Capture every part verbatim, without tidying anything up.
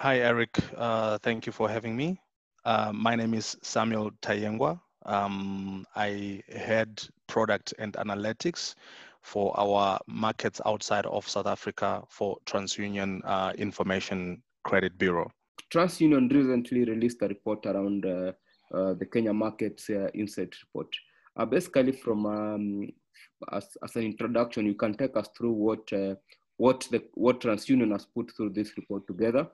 Hi, Eric. Uh, thank you for having me. Uh, my name is Samuel Tayengwa. Um, I head product and analytics for our markets outside of South Africa for TransUnion uh, Information Credit Bureau. TransUnion recently released a report around uh, uh, the Kenya Market uh, Insight Report. Uh, basically, from um, as, as an introduction, you can take us through what uh, what the what TransUnion has put through this report together.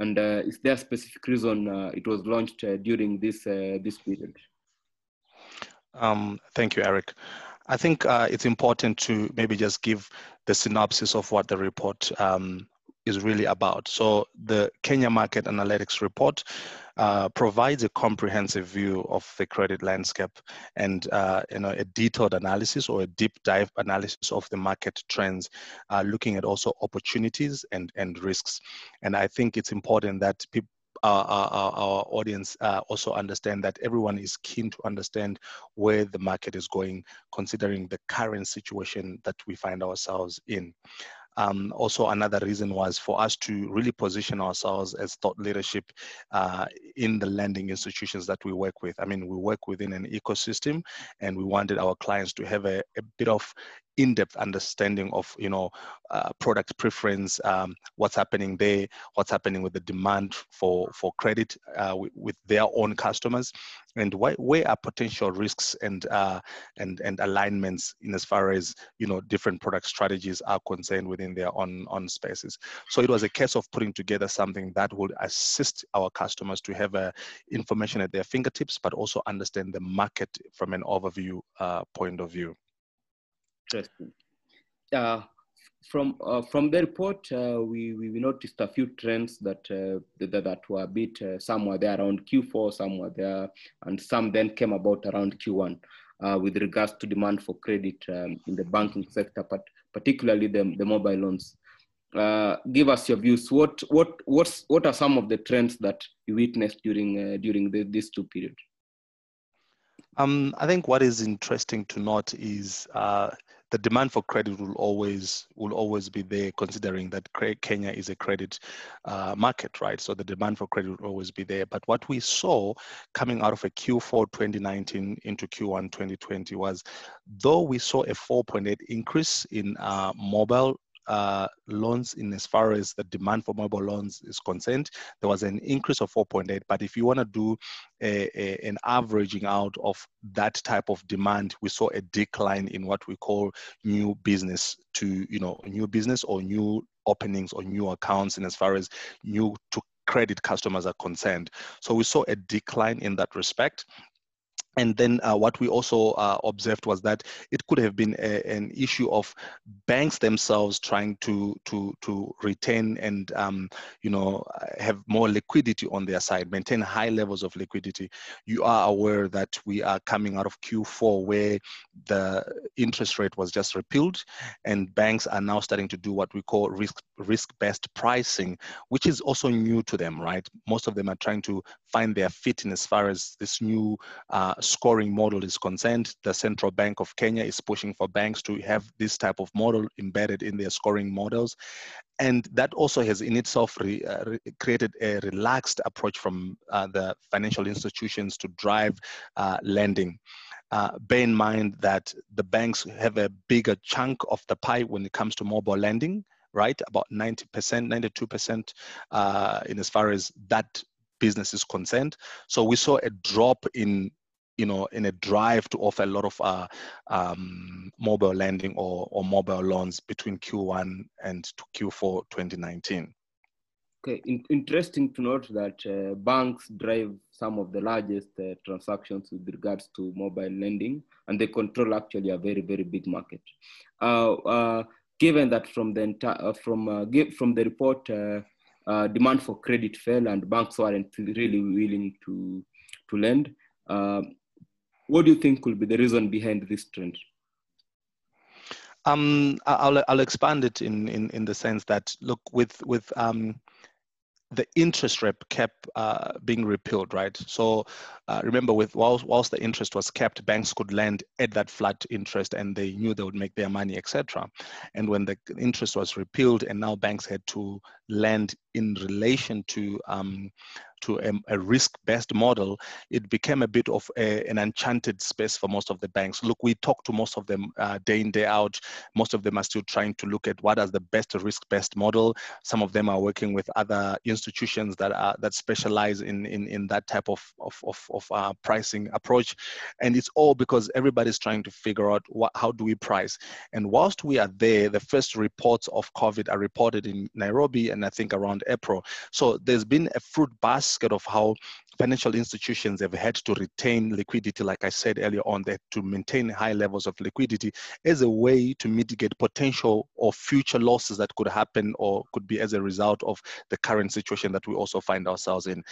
And uh, is there a specific reason uh, it was launched uh, during this, uh, this period? Um, thank you, Eric. I think uh, it's important to maybe just give the synopsis of what the report um, is really about. So the Kenya Market Analytics Report uh, provides a comprehensive view of the credit landscape and uh, you know, a detailed analysis or a deep dive analysis of the market trends, uh, looking at also opportunities and, and risks. And I think it's important that people, Our, our, our audience uh, also understand that everyone is keen to understand where the market is going, considering the current situation that we find ourselves in. Um, also, another reason was for us to really position ourselves as thought leadership uh, in the lending institutions that we work with. I mean, we work within an ecosystem, and we wanted our clients to have a, a bit of in-depth understanding of, you know, uh, product preference, um, what's happening there, what's happening with the demand for, for credit uh, with their own customers, and why, where are potential risks and, uh, and, and alignments in as far as, you know, different product strategies are concerned within their own, own spaces. So it was a case of putting together something that would assist our customers to have uh, information at their fingertips, but also understand the market from an overview uh, point of view. Interesting. Uh, from uh, from the report, uh, we, we noticed a few trends that uh, that, that were a bit uh, some were there around Q four, some were there, and some then came about around Q one uh, with regards to demand for credit um, in the banking sector, but particularly the the mobile loans. Uh, give us your views. What what what's what are some of the trends that you witnessed during uh, during the, these two periods? Um, I think what is interesting to note is. Uh, The demand for credit will always will always be there, considering that Kenya is a credit uh, market, right? So the demand for credit will always be there. But what we saw coming out of a Q four twenty nineteen into Q one twenty twenty was, though we saw a four point eight increase in uh, mobile Uh, loans in as far as the demand for mobile loans is concerned, there was an increase of four point eight. But if you want to do a, a, an averaging out of that type of demand, we saw a decline in what we call new business to, you know, new business or new openings or new accounts in as far as new to credit customers are concerned. So we saw a decline in that respect. And then uh, what we also uh, observed was that it could have been a, an issue of banks themselves trying to to to retain and um, you know, have more liquidity on their side, maintain high levels of liquidity. You are aware that we are coming out of Q four where the interest rate was just repealed, and banks are now starting to do what we call risk risk-based pricing, which is also new to them, right? Most of them are trying to find their fit in as far as this new uh, scoring model is concerned. The Central Bank of Kenya is pushing for banks to have this type of model embedded in their scoring models. And that also has in itself re, uh, re created a relaxed approach from uh, the financial institutions to drive uh, lending. Uh, bear in mind that the banks have a bigger chunk of the pie when it comes to mobile lending, right? About ninety percent, ninety-two percent uh, in as far as that business is concerned. So we saw a drop in, you know, in a drive to offer a lot of uh, um, mobile lending or, or mobile loans between Q one and Q four twenty nineteen. Okay, in interesting to note that uh, banks drive some of the largest uh, transactions with regards to mobile lending, and they control actually a very, very big market. Uh, uh, given that from the entire, from uh, from the report, uh, Uh, demand for credit fell and banks weren't really willing to, to lend. Uh, what do you think could be the reason behind this trend? Um, I'll, I'll expand it in, in, in the sense that, look, with, with um, the interest rate kept uh, being repealed, right? So Uh, remember, with whilst, whilst the interest was kept, banks could lend at that flat interest, and they knew they would make their money, et cetera. And when the interest was repealed, and now banks had to lend in relation to um, to a, a risk-based model, it became a bit of a, an enchanted space for most of the banks. Look, we talk to most of them uh, day in, day out. Most of them are still trying to look at what is the best risk-based model. Some of them are working with other institutions that are that specialize in in, in that type of of of, of uh, pricing approach, and it's all because everybody's trying to figure out what, how do we price. And whilst we are there, the first reports of COVID are reported in Nairobi, and I think around April. So there's been a fruit basket of how financial institutions have had to retain liquidity, like I said earlier on, that to maintain high levels of liquidity as a way to mitigate potential or future losses that could happen or could be as a result of the current situation that we also find ourselves in.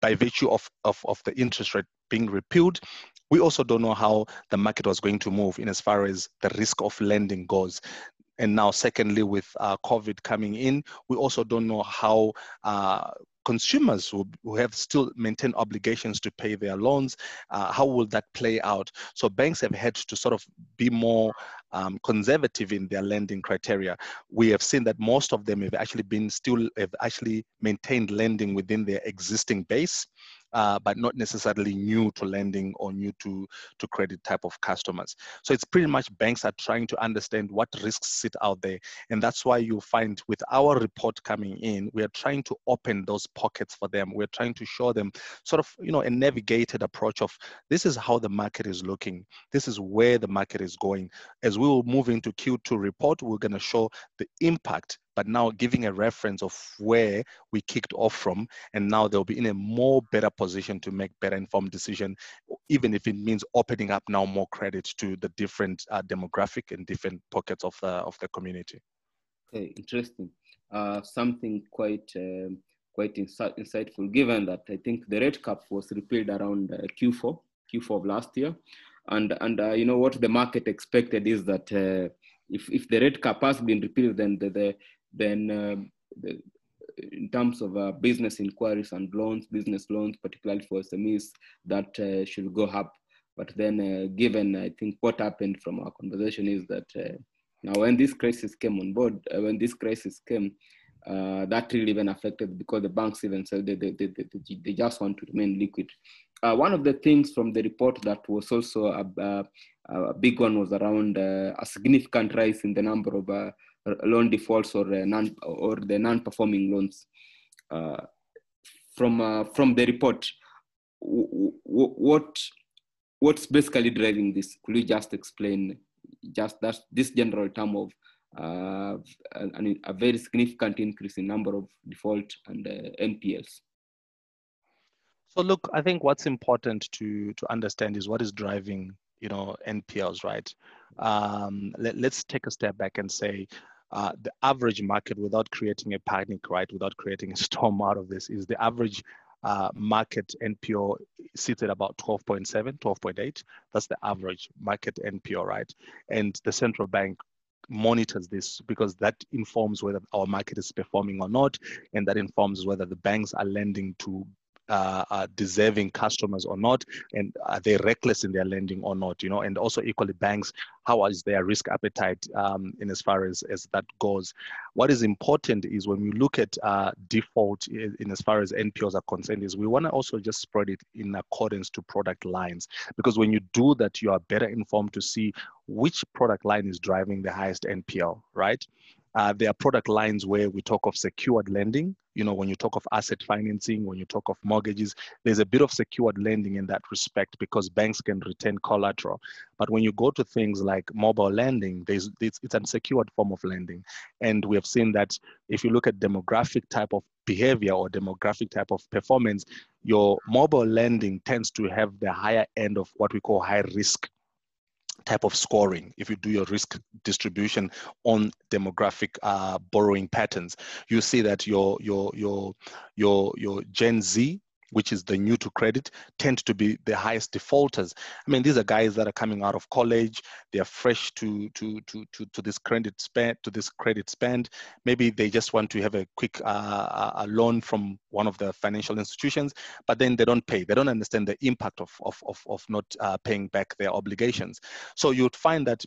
By virtue of, of, of the interest rate being repealed, we also don't know how the market was going to move in as far as the risk of lending goes. And now secondly, with uh, COVID coming in, we also don't know how uh, consumers who, who have still maintained obligations to pay their loans, uh, how will that play out? So banks have had to sort of be more um, conservative in their lending criteria. We have seen that most of them have actually been still, have actually maintained lending within their existing base, Uh, but not necessarily new to lending or new to, to credit type of customers. So it's pretty much banks are trying to understand what risks sit out there. And that's why you find with our report coming in, we are trying to open those pockets for them. We're trying to show them sort of, you know, a navigated approach of this is how the market is looking. This is where the market is going. As we will move into Q two report, we're going to show the impact, but now giving a reference of where we kicked off from, and now they'll be in a more better position to make better informed decision, even if it means opening up now more credit to the different uh, demographic and different pockets of the, of the community. Okay, interesting. Uh, something quite um, quite insi insightful, given that I think the rate cap was repealed around uh, Q four, Q four of last year. And, and uh, you know, what the market expected is that uh, if, if the rate cap has been repealed, then the, the then um, the, in terms of uh, business inquiries and loans, business loans, particularly for S M Es, that uh, should go up. But then uh, given, I think what happened from our conversation is that uh, now when this crisis came on board, uh, when this crisis came, uh, that really even affected, because the banks even said they, they, they, they, they just want to remain liquid. Uh, one of the things from the report that was also a, a, a big one was around uh, a significant rise in the number of uh, loan defaults or uh, non or the non-performing loans. Uh, from uh, from the report, w w what what's basically driving this? Could you just explain just that this general term of uh, a, a very significant increase in number of default and uh, N P Ls? So look, I think what's important to to understand is what is driving, you know, N P Ls, right? Um, let, let's take a step back and say uh, the average market, without creating a panic, right, without creating a storm out of this, is the average uh, market N P O sits at about twelve point seven, twelve point eight. That's the average market N P O, right? And the central bank monitors this because that informs whether our market is performing or not, and that informs whether the banks are lending to Uh, are deserving customers or not, and are they reckless in their lending or not, you know, and also equally banks, how is their risk appetite um, in as far as, as that goes. What is important is when we look at uh, default in, in as far as N P Ls are concerned is we want to also just spread it in accordance to product lines, because when you do that, you are better informed to see which product line is driving the highest N P L, right? Uh, there are product lines where we talk of secured lending. You know, when you talk of asset financing, when you talk of mortgages, there's a bit of secured lending in that respect because banks can retain collateral. But when you go to things like mobile lending, there's, it's, it's an unsecured form of lending. And we have seen that if you look at demographic type of behavior or demographic type of performance, your mobile lending tends to have the higher end of what we call high risk type of scoring. If you do your risk distribution on demographic uh, borrowing patterns, you see that your your your your your Gen Z which is the new to credit, tend to be the highest defaulters. I mean, these are guys that are coming out of college. They are fresh to to to to, to this credit spend. To this credit spend, maybe they just want to have a quick uh, a loan from one of the financial institutions, but then they don't pay. They don't understand the impact of of of, of not uh, paying back their obligations. So you'd find that.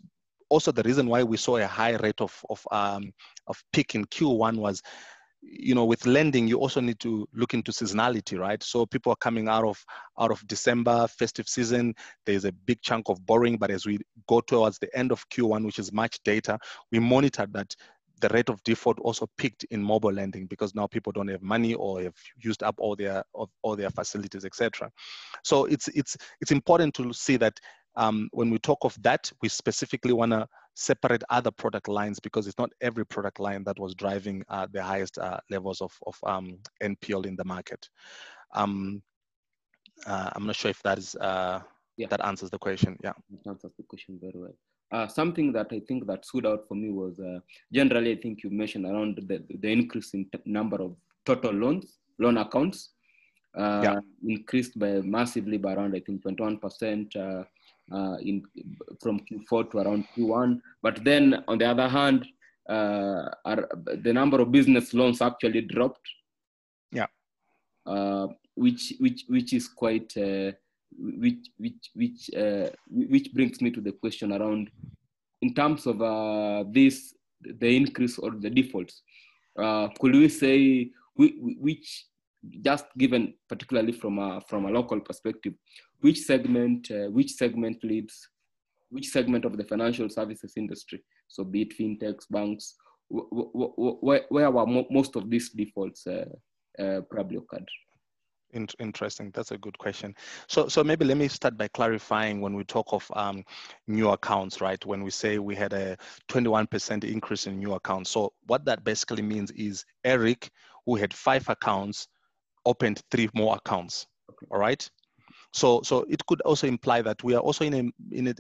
Also, the reason why we saw a high rate of of um, of peak in Q one was, you know, with lending, you also need to look into seasonality, right? So people are coming out of out of December, festive season. There's a big chunk of borrowing, but as we go towards the end of Q one, which is March data, we monitored that the rate of default also peaked in mobile lending because now people don't have money or have used up all their all their facilities, et cetera. So it's it's it's important to see that. Um, when we talk of that, we specifically want to separate other product lines because it's not every product line that was driving uh, the highest uh, levels of, of um, N P L in the market. Um, uh, I'm not sure if that is uh, yeah. that answers the question. Yeah, that answers the question very well. Uh, something that I think that stood out for me was uh, generally, I think you mentioned around the, the increase in number of total loans, loan accounts, uh, yeah. increased by massively by around I think twenty-one percent. Uh, Uh, in from Q four to around Q one, but then on the other hand, uh, our, the number of business loans actually dropped. Yeah, uh, which which which is quite uh, which which which uh, which brings me to the question around in terms of uh, this the increase or the defaults. Uh, could we say we, which just given particularly from a from a local perspective, which segment uh, which segment leads which segment of the financial services industry, so be it fintechs, banks, wh wh wh where were mo most of these defaults uh, uh, probably occurred? Interesting. That's a good question. So, so maybe let me start by clarifying when we talk of um, new accounts, right? When we say we had a twenty-one percent increase in new accounts, so what that basically means is Eric, who had five accounts, opened three more accounts. Okay. All right. So, so it could also imply that we are also in a, in a,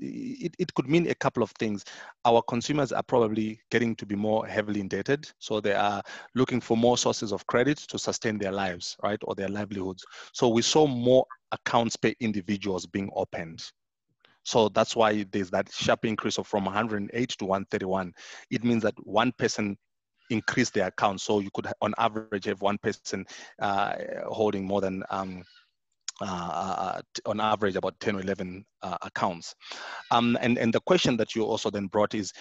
it, it could mean a couple of things. Our consumers are probably getting to be more heavily indebted. So they are looking for more sources of credit to sustain their lives, right? Or their livelihoods. So we saw more accounts per individuals being opened. So that's why there's that sharp increase of from one hundred eight to one hundred thirty-one. It means that one person increase their account. So you could, on average, have one person uh, holding more than, um, uh, uh, on average, about ten or eleven uh, accounts. Um, and, and the question that you also then brought is,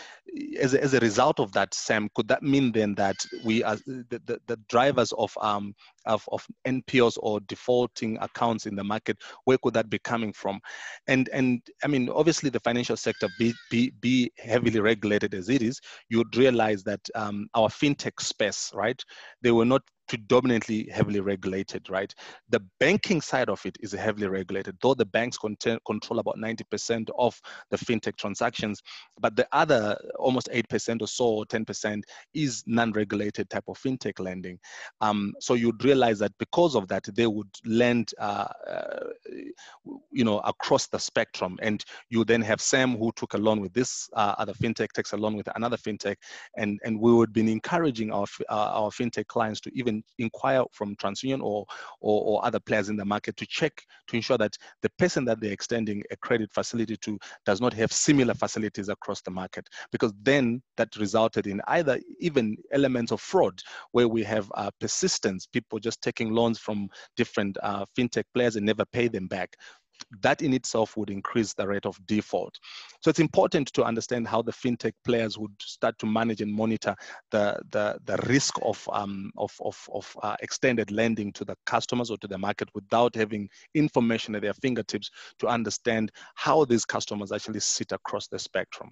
as a, as a result of that, Sam, could that mean then that we are, the, the, the drivers of, um, of, of N P Ls or defaulting accounts in the market, where could that be coming from? And, and I mean, obviously the financial sector, be, be, be heavily regulated as it is, you'd realize that um, our fintech space, right, they were not predominantly heavily regulated, right? The banking side of it is heavily regulated, though the banks control about ninety percent of the fintech transactions, but the other almost eight percent or so, or ten percent is non-regulated type of fintech lending. Um, so you'd realize that because of that, they would lend, uh, uh, you know, across the spectrum. And you then have Sam who took a loan with this uh, other fintech, takes a loan with another fintech, and, and we would be encouraging our, uh, our fintech clients to even inquire from TransUnion or, or or other players in the market to check to ensure that the person that they're extending a credit facility to does not have similar facilities across the market, because then that resulted in either even elements of fraud where we have uh, persistence, people just taking loans from different uh, fintech players and never pay them back. That in itself would increase the rate of default. So it's important to understand how the fintech players would start to manage and monitor the the, the risk of um of of, of uh, extended lending to the customers or to the market without having information at their fingertips to understand how these customers actually sit across the spectrum.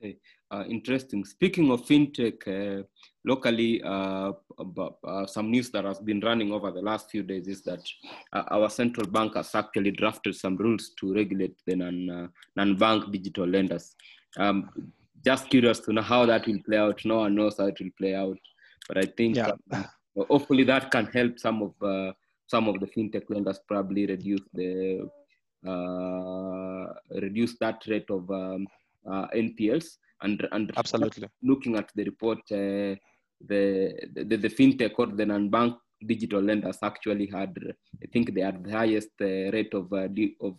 Okay, uh, interesting. Speaking of fintech, uh, locally, uh, uh, some news that has been running over the last few days is that uh, our central bank has actually drafted some rules to regulate the non, uh, non-bank digital lenders. Um, just curious to know how that will play out. No one knows how it will play out, but I think yeah. that, well, hopefully that can help some of uh, some of the fintech lenders probably reduce the uh, reduce that rate of. Um, Uh, N P Ls and, and absolutely looking at the report, uh, the, the the fintech or the non-bank digital lenders actually had, I think they had the highest uh, rate of uh, de of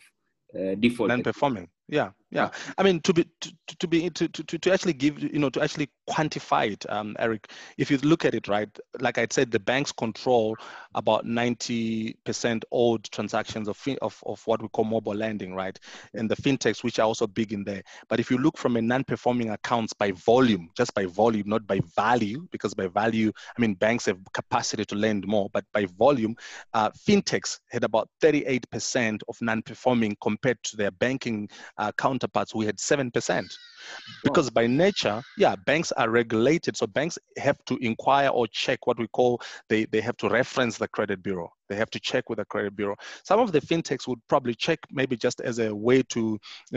uh, default non-performing. Yeah, yeah. I mean, to be to to be to, to to actually give you know to actually quantify it, um, Eric. If you look at it, right, like I said, the banks control about ninety percent old transactions of of of what we call mobile lending, right, and the fintechs, which are also big in there. But if you look from a non-performing accounts by volume, just by volume, not by value, because by value, I mean banks have capacity to lend more, but by volume, uh, fintechs had about thirty-eight percent of non-performing compared to their banking Uh, counterparts, we had seven percent, because oh. by nature, yeah, banks are regulated. So banks have to inquire or check what we call, they, they have to reference the credit bureau. They have to check with the credit bureau. Some of the fintechs would probably check maybe just as a way to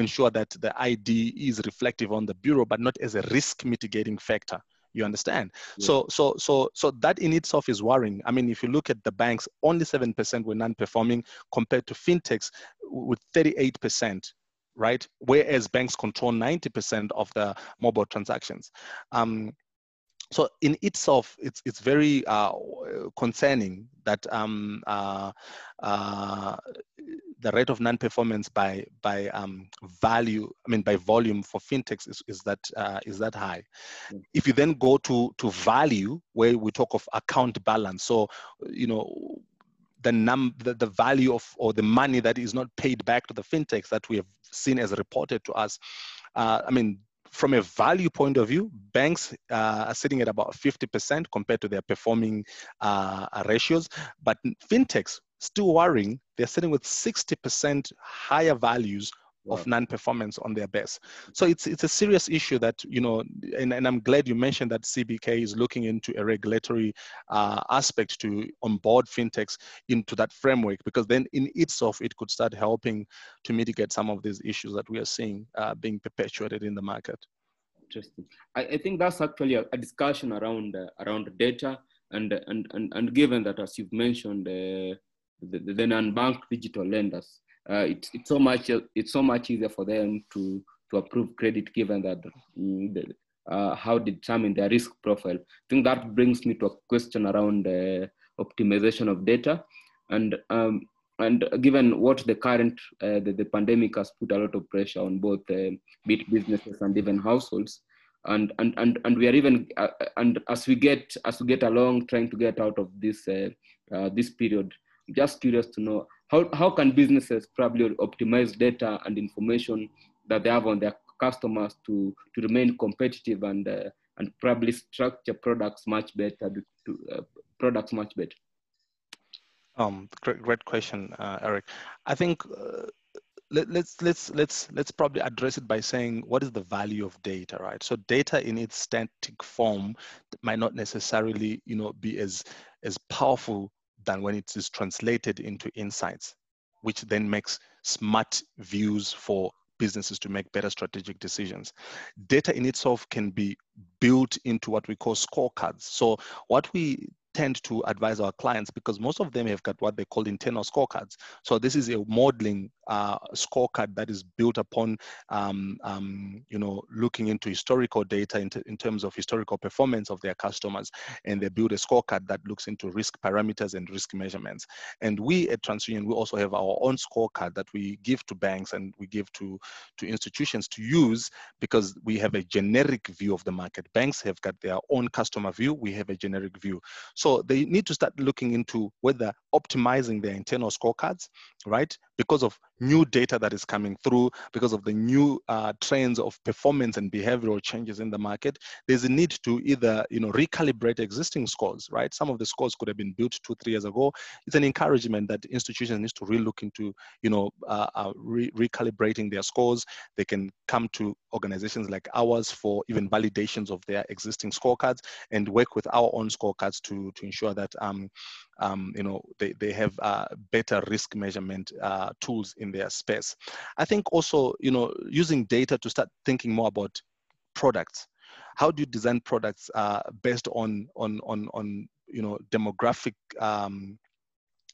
ensure that the I D is reflective on the bureau, but not as a risk mitigating factor. You understand? Yeah. So, so, so, so that in itself is worrying. I mean, if you look at the banks, only seven percent were non-performing compared to fintechs with thirty-eight percent. Right, whereas banks control ninety percent of the mobile transactions. Um, so in itself, it's it's very uh, concerning that um, uh, uh, the rate of non-performance by by um, value, I mean by volume for fintechs is is that uh, is that high. Mm-hmm. If you then go to to value, where we talk of account balance, so you know. The, num the, the value of, or the money that is not paid back to the fintechs that we have seen as reported to us. Uh, I mean, from a value point of view, banks uh, are sitting at about fifty percent compared to their performing uh, ratios, but fintechs, still worrying, they're sitting with sixty percent higher values Wow. of non-performance on their base. So it's it's a serious issue that, you know, and, and I'm glad you mentioned that C B K is looking into a regulatory uh, aspect to onboard fintechs into that framework, because then in itself, it could start helping to mitigate some of these issues that we are seeing uh, being perpetuated in the market. Interesting. I, I think that's actually a, a discussion around, uh, around data and, and, and, and given that, as you've mentioned, uh, the, the non-bank digital lenders, Uh, it's, it's so much it's so much easier for them to to approve credit, given that uh, how they determine their risk profile. I think that brings me to a question around uh, optimization of data, and um, and given what the current uh, the, the pandemic has put a lot of pressure on both uh, big businesses and even households, and and and and we are even uh, and as we get as we get along trying to get out of this uh, uh, this period. I'm just curious to know. How, how can businesses probably optimize data and information that they have on their customers to, to remain competitive and, uh, and probably structure products much better, to, uh, products much better? Um, great, great question, uh, Eric. I think uh, let, let's, let's, let's, let's probably address it by saying, what is the value of data, right? So data in its static form might not necessarily, you know, be as, as powerful than when it is translated into insights, which then makes smart views for businesses to make better strategic decisions. Data in itself can be built into what we call scorecards. So what we tend to advise our clients, because most of them have got what they call internal scorecards. So this is a modeling uh, scorecard that is built upon, um, um, you know, looking into historical data in, in terms of historical performance of their customers. And they build a scorecard that looks into risk parameters and risk measurements. And we at TransUnion, we also have our own scorecard that we give to banks and we give to, to institutions to use, because we have a generic view of the market. Banks have got their own customer view. We have a generic view. So they need to start looking into whether optimizing their internal scorecards, right? Because of new data that is coming through, because of the new uh, trends of performance and behavioral changes in the market, there's a need to either, you know, recalibrate existing scores, right? Some of the scores could have been built two, three years ago. It's an encouragement that institutions need to really look into, you know, uh, uh, re recalibrating their scores. They can come to organizations like ours for even validations of their existing scorecards and work with our own scorecards to to ensure that um, um, you know, they, they have uh, better risk measurement uh, tools in their space. I think also, you know, using data to start thinking more about products. How do you design products uh, based on, on, on, on, you know, demographic um,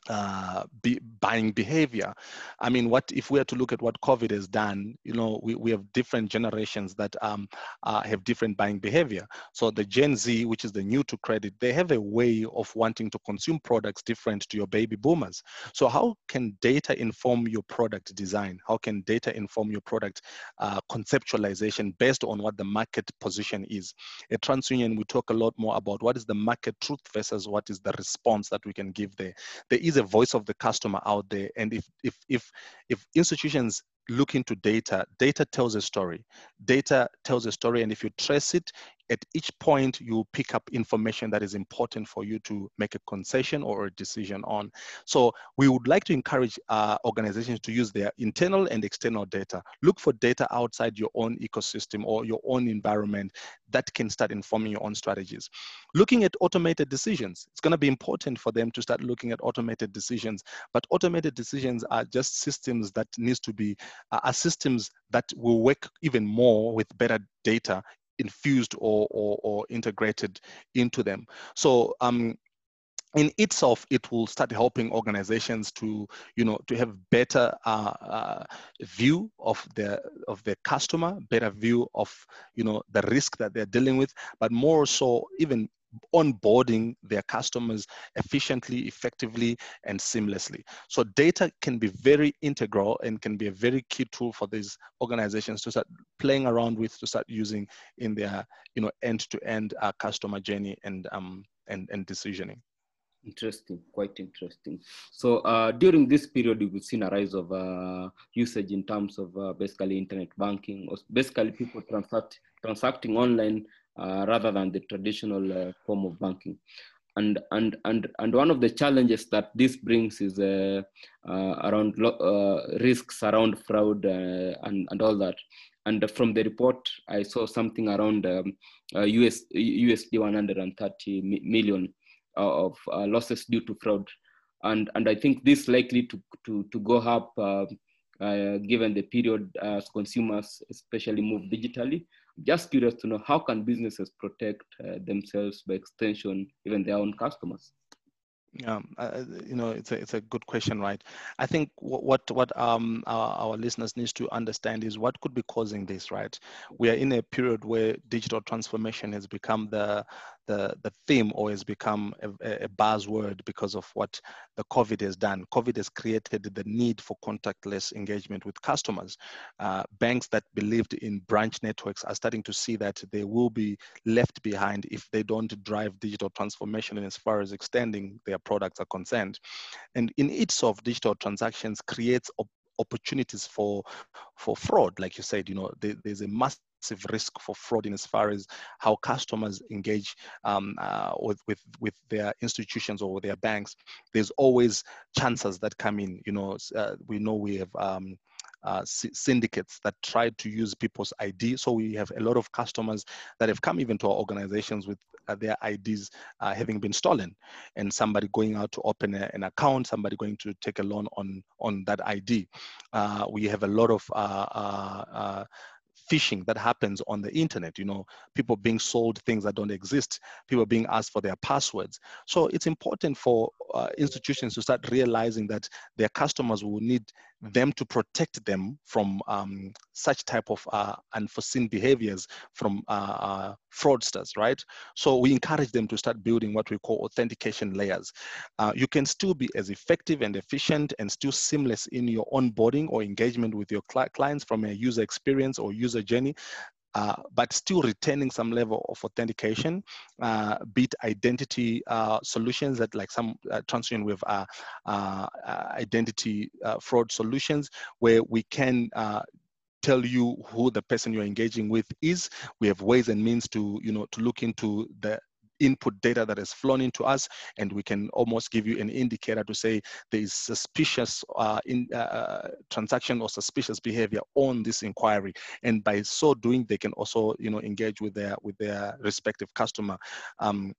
uh, be buying behavior. I mean, what if we are to look at what COVID has done, you know, we, we have different generations that um, uh, have different buying behavior. So the Gen Z, which is the new to credit, they have a way of wanting to consume products different to your baby boomers. So how can data inform your product design? How can data inform your product uh, conceptualization based on what the market position is? At TransUnion, we talk a lot more about what is the market truth versus what is the response that we can give there. There is a voice of the customer out there, and if if if if institutions look into data, data tells a story. Data tells a story, and if you trace it, at each point you pick up information that is important for you to make a concession or a decision on. So we would like to encourage uh, organizations to use their internal and external data. Look for data outside your own ecosystem or your own environment that can start informing your own strategies. Looking at automated decisions, it's going to be important for them to start looking at automated decisions, but automated decisions are just systems that needs to be, uh, are systems that will work even more with better data infused or, or, or integrated into them. So um, in itself, it will start helping organizations to, you know, to have better uh, uh, view of their of their customer, better view of, you know, the risk that they're dealing with, but more so even onboarding their customers efficiently, effectively, and seamlessly. So data can be very integral and can be a very key tool for these organizations to start playing around with, to start using in their, you know, end-to-end uh, customer journey and, um, and, and decisioning. Interesting, quite interesting. So uh, during this period, we've seen a rise of uh, usage in terms of uh, basically internet banking, or basically people transact, transacting online Uh, rather than the traditional uh, form of banking. And, and, and, and one of the challenges that this brings is uh, uh, around uh, risks around fraud uh, and, and all that. And from the report, I saw something around um, uh, U S, U S D one hundred thirty million of uh, losses due to fraud. And, and I think this is likely to, to, to go up uh, uh, given the period as consumers especially move digitally. Just curious to know, how can businesses protect uh, themselves, by extension, even their own customers? Yeah, uh, you know, it's a, it's a good question, right? I think what what um, our, our listeners need to understand is what could be causing this, right? We are in a period where digital transformation has become the the, the theme, or has become a, a buzzword because of what the COVID has done. COVID has created the need for contactless engagement with customers. Uh, banks that believed in branch networks are starting to see that they will be left behind if they don't drive digital transformation and as far as extending their products are concerned. And in itself, digital transactions creates op opportunities for for fraud. Like you said, you know, there, there's a massive risk for fraud in as far as how customers engage um, uh, with, with with their institutions or their banks. There's always chances that come in. You know, uh, we know we have um, Uh, syndicates that try to use people's I D. So we have a lot of customers that have come even to our organizations with uh, their I Ds uh, having been stolen, and somebody going out to open a, an account, somebody going to take a loan on, on that I D. Uh, we have a lot of uh, uh, uh, phishing that happens on the internet, you know, people being sold things that don't exist, people being asked for their passwords. So it's important for uh, institutions to start realizing that their customers will need them to protect them from um, such type of uh, unforeseen behaviors from uh, uh, fraudsters, right? So we encourage them to start building what we call authentication layers. Uh, you can still be as effective and efficient and still seamless in your onboarding or engagement with your cl- clients from a user experience or user journey, uh, but still retaining some level of authentication, uh, be it identity uh, solutions that like some uh, TransUnion with uh, uh, identity uh, fraud solutions where we can uh, tell you who the person you're engaging with is. We have ways and means to, you know, to look into the input data that is flown into us, and we can almost give you an indicator to say there is suspicious uh, in, uh, transaction or suspicious behavior on this inquiry. And by so doing, they can also, you know, engage with their with their respective customer um,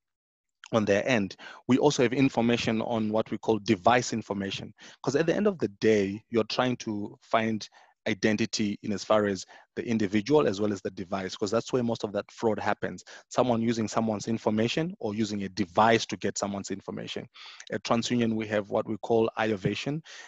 on their end. We also have information on what we call device information, because at the end of the day, you're trying to find identity in as far as the individual as well as the device, because that's where most of that fraud happens. Someone using someone's information or using a device to get someone's information. At TransUnion, we have what we call iovation,